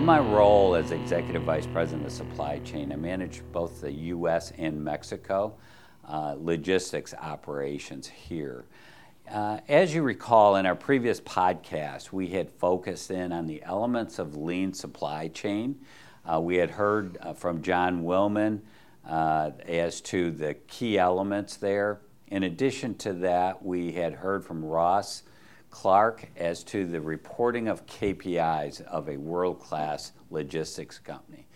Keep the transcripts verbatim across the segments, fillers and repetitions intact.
In my role as Executive Vice President of Supply Chain, I manage both the U S and Mexico uh, logistics operations here. Uh, as you recall, in our previous podcast, we had focused in on the elements of lean supply chain. Uh, we had heard uh, from John Wilman uh, as to the key elements there. In addition to that, we had heard from Ross Clark as to the reporting of K P Is of a world-class logistics company.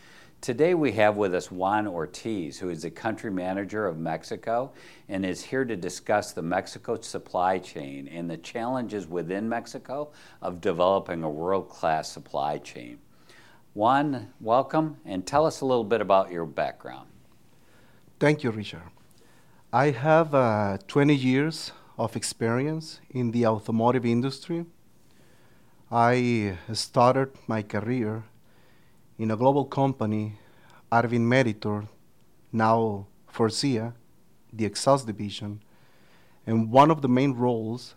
Today we have with us Juan Ortiz, who is the country manager of Mexico and is here to discuss the Mexico supply chain and the challenges within Mexico of developing a world-class supply chain. Juan, welcome, and tell us a little bit about your background. Thank you, Richard. I have uh, twenty years of experience in the automotive industry. I started my career in a global company, Arvin Meritor, now Faurecia, the exhaust division, and one of the main roles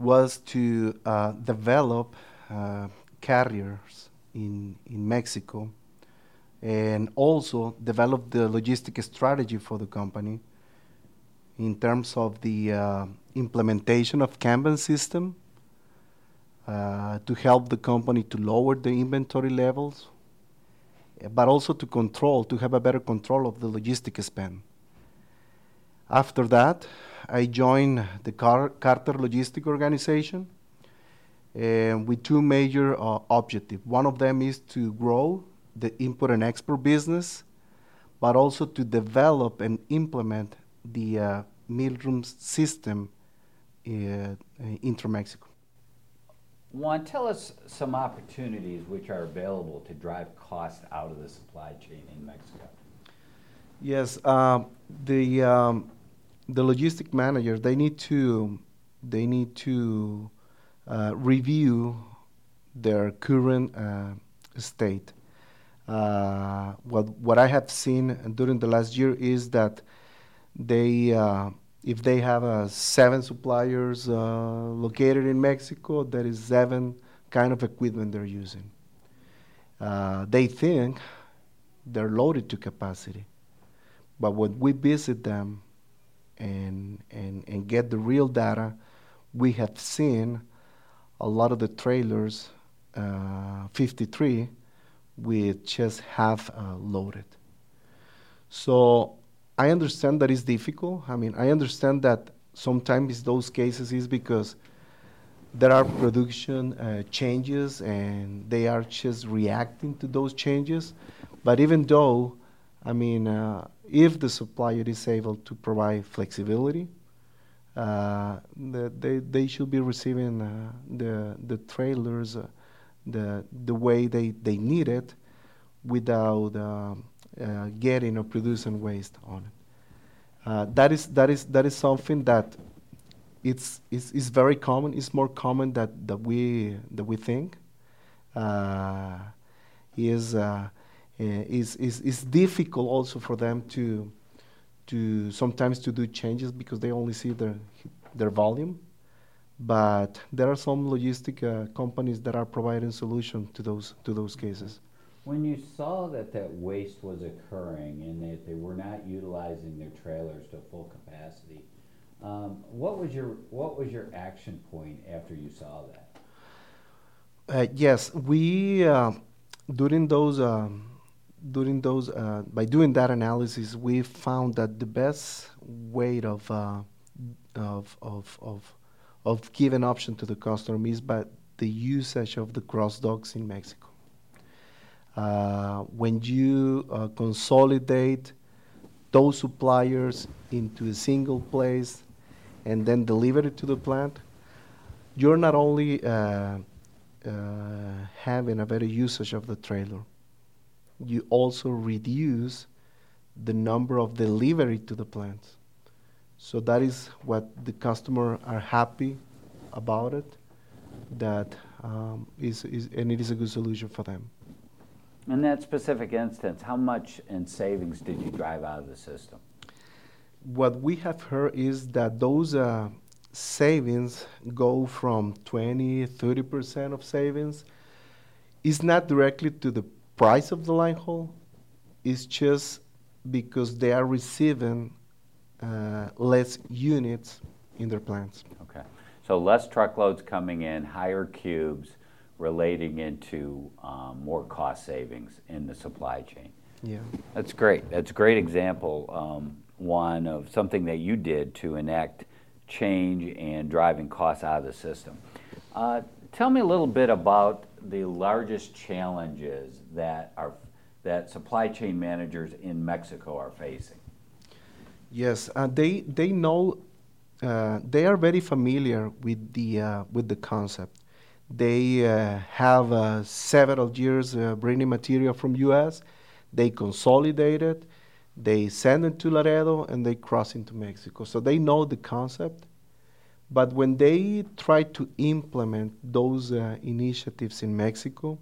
was to uh, develop uh, carriers in, in Mexico and also develop the logistic strategy for the company in terms of the uh, implementation of Kanban system uh, to help the company to lower the inventory levels, but also to control, to have a better control of the logistic spend. After that, I joined the Car- Carter Logistic Organization uh, with two major uh, objectives. One of them is to grow the import and export business, but also to develop and implement the uh, Mailroom system uh, intra-Mexico. Juan, tell us some opportunities which are available to drive cost out of the supply chain in Mexico. Yes, uh, the um, the logistic manager, they need to they need to uh, review their current uh, state. Uh, what what I have seen during the last year is that they uh, if they have uh, seven suppliers uh, located in Mexico, there is seven kind of equipment they're using. Uh, they think they're loaded to capacity, but when we visit them and, and, and get the real data, we have seen a lot of the trailers, uh, fifty-three, with just half uh, loaded. So I understand that it's difficult. I mean, I understand that sometimes those cases is because there are production uh, changes and they are just reacting to those changes. But even though, I mean, uh, if the supplier is able to provide flexibility, uh, the, they they should be receiving uh, the the trailers uh, the the way they, they need it without Um, Uh, getting or producing waste on it. Uh, that is that is that is something that it's is is very common. It's more common that, that we that we think. Uh, is uh, is is is difficult also for them to to sometimes to do changes because they only see their their volume. But there are some logistic uh, companies that are providing solution to those to those cases. When you saw that that waste was occurring and that they were not utilizing their trailers to full capacity, um, what was your what was your action point after you saw that? Uh, yes, we uh, during those um, during those uh, by doing that analysis, we found that the best way of uh, of of of of giving option to the customer is by the usage of the cross docks in Mexico. Uh, when you uh, consolidate those suppliers into a single place and then deliver it to the plant, you're not only uh, uh, having a better usage of the trailer, you also reduce the number of delivery to the plant. So that is what the customer are happy about it, that um, is, is, and it is a good solution for them. In that specific instance, how much in savings did you drive out of the system? What we have heard is that those uh, savings go from twenty, thirty percent of savings it's not directly to the price of the line haul. It's just because they are receiving uh, less units in their plants. Okay. So less truckloads coming in, higher cubes, relating into um, more cost savings in the supply chain. Yeah. That's great. That's a great example, um, Juan, of something that you did to enact change and driving costs out of the system. Uh, tell me a little bit about the largest challenges that are that supply chain managers in Mexico are facing. Yes, uh, they they know uh, they are very familiar with the uh, with the concept. They uh, have uh, several years uh, bringing material from U S. They consolidate it, they send it to Laredo, and they cross into Mexico. So they know the concept. But when they try to implement those uh, initiatives in Mexico,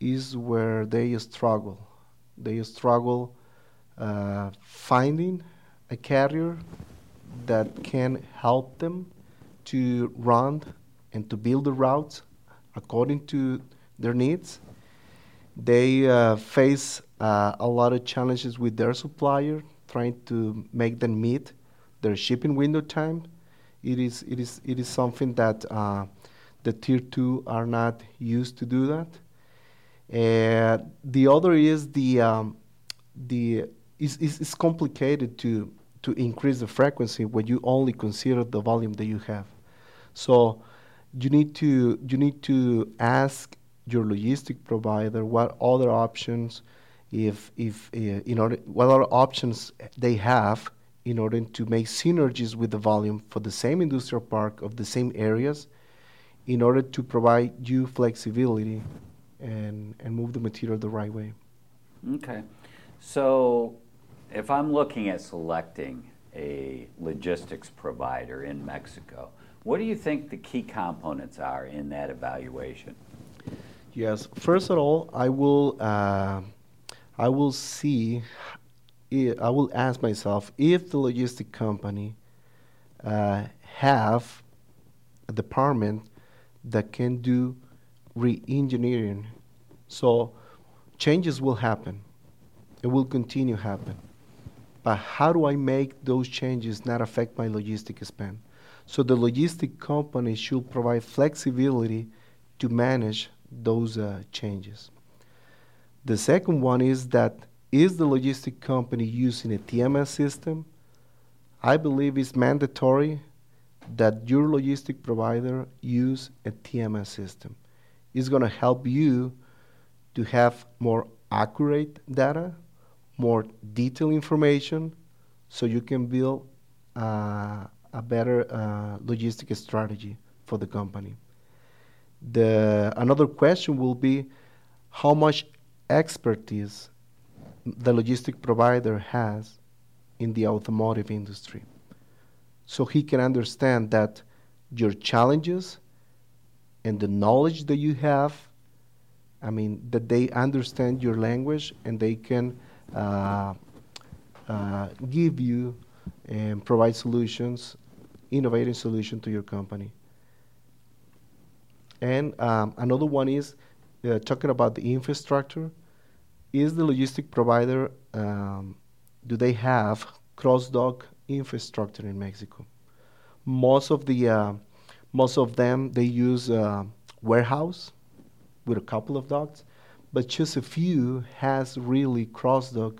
is where they struggle. They struggle uh, finding a carrier that can help them to run and to build the routes according to their needs. They uh, face uh, a lot of challenges with their supplier, trying to make them meet their shipping window time. It is it is it is something that uh, the tier two are not used to do that. Uh, the other is the um, the is is complicated to to increase the frequency when you only consider the volume that you have. So you need to you need to ask your logistic provider what other options if if uh, in order what other options they have in order to make synergies with the volume for the same industrial park of the same areas in order to provide you flexibility and, and move the material the right way. Okay. So if I'm looking at selecting a logistics provider in Mexico, what do you think the key components are in that evaluation? Yes. First of all, I will uh, I will see I will ask myself if the logistic company uh, have a department that can do re-engineering. So changes will happen. It will continue to happen. But how do I make those changes not affect my logistic spend? So the logistic company should provide flexibility to manage those uh, changes. The second one is that is the logistic company using a T M S system? I believe it's mandatory that your logistic provider use a T M S system. It's going to help you to have more accurate data, more detailed information, so you can build uh, a better uh, logistic strategy for the company. The another question will be how much expertise the logistic provider has in the automotive industry, so he can understand that your challenges and the knowledge that you have, I mean, that they understand your language and they can uh, uh, give you and provide solutions, innovative solution to your company. And um, another one is uh, talking about the infrastructure. Is the logistic provider, um, do they have cross-dock infrastructure in Mexico? Most of the, uh, most of them, they use uh, warehouse with a couple of docks, but just a few has really cross-dock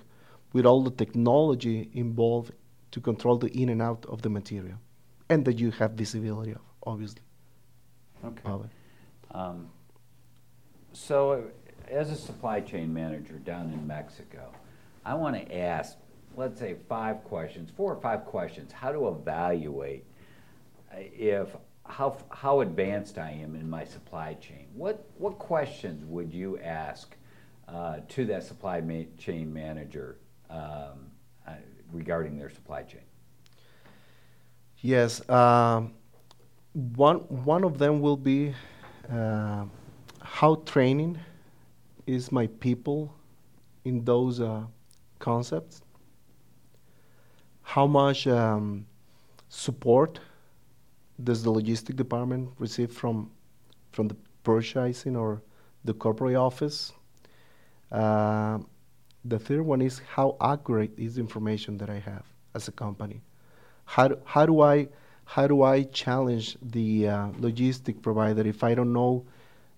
with all the technology involved to control the in and out of the material, and that you have visibility of, obviously. Okay. Um, so, as a supply chain manager down in Mexico, I want to ask, let's say, five questions, four or five questions, how to evaluate if how how advanced I am in my supply chain. What what questions would you ask uh, to that supply ma- chain manager um, uh, regarding their supply chain? Yes, um, one one of them will be uh, how training is my people in those uh, concepts? How much um, support does the logistic department receive from from the purchasing or the corporate office. Uh, the third one is how accurate is the information that I have as a company. How do, how do I how do I challenge the uh, logistic provider if I don't know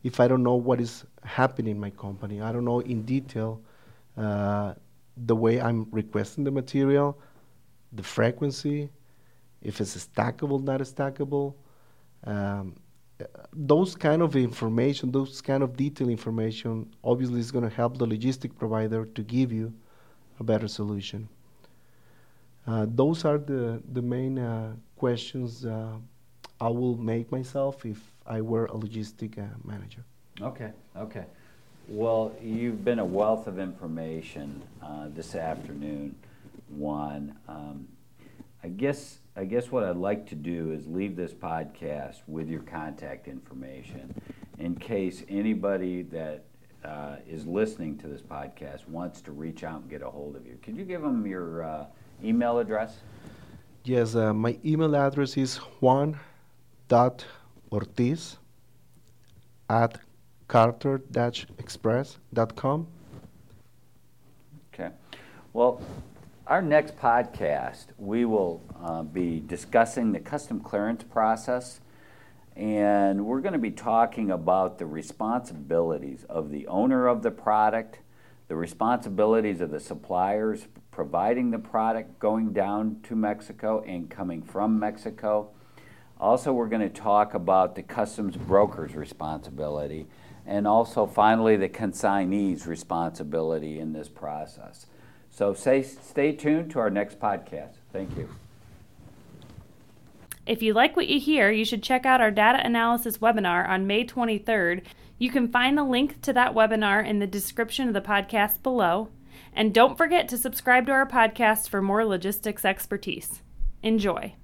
if I don't know what is happening in my company? I don't know in detail uh, the way I'm requesting the material, the frequency, if it's stackable, not stackable. Um, those kind of information, those kind of detailed information, obviously is going to help the logistic provider to give you a better solution. Uh, those are the, the main uh, questions uh, I will make myself if I were a logistic uh, manager. Okay, okay. Well, you've been a wealth of information uh, this afternoon, Juan. Um, I guess I guess what I'd like to do is leave this podcast with your contact information in case anybody that uh, is listening to this podcast wants to reach out and get a hold of you. Could you give them your uh, email address? Yes, uh, my email address is juan.ortiz at carter dash express dot com. Okay. Well, our next podcast, we will uh, be discussing the custom clearance process, and we're going to be talking about the responsibilities of the owner of the product, the responsibilities of the suppliers providing the product going down to Mexico and coming from Mexico. Also, we're going to talk about the customs broker's responsibility, and also, finally, the consignee's responsibility in this process. So stay, stay tuned to our next podcast. Thank you. If you like what you hear, you should check out our data analysis webinar on May twenty-third. You can find the link to that webinar in the description of the podcast below. And don't forget to subscribe to our podcast for more logistics expertise. Enjoy.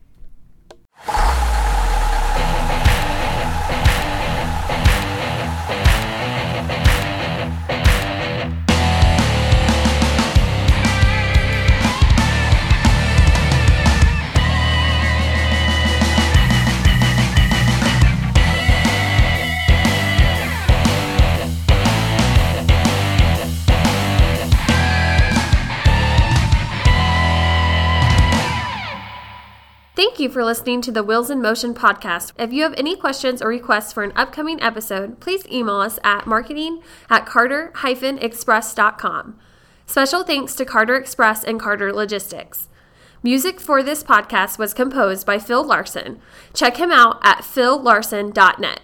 Thank you for listening to the Wheels in Motion podcast. If you have any questions or requests for an upcoming episode, please email us at marketing at carter dash express dot com. Special thanks to Carter Express and Carter Logistics. Music for this podcast was composed by Phil Larson. Check him out at phil larson dot net.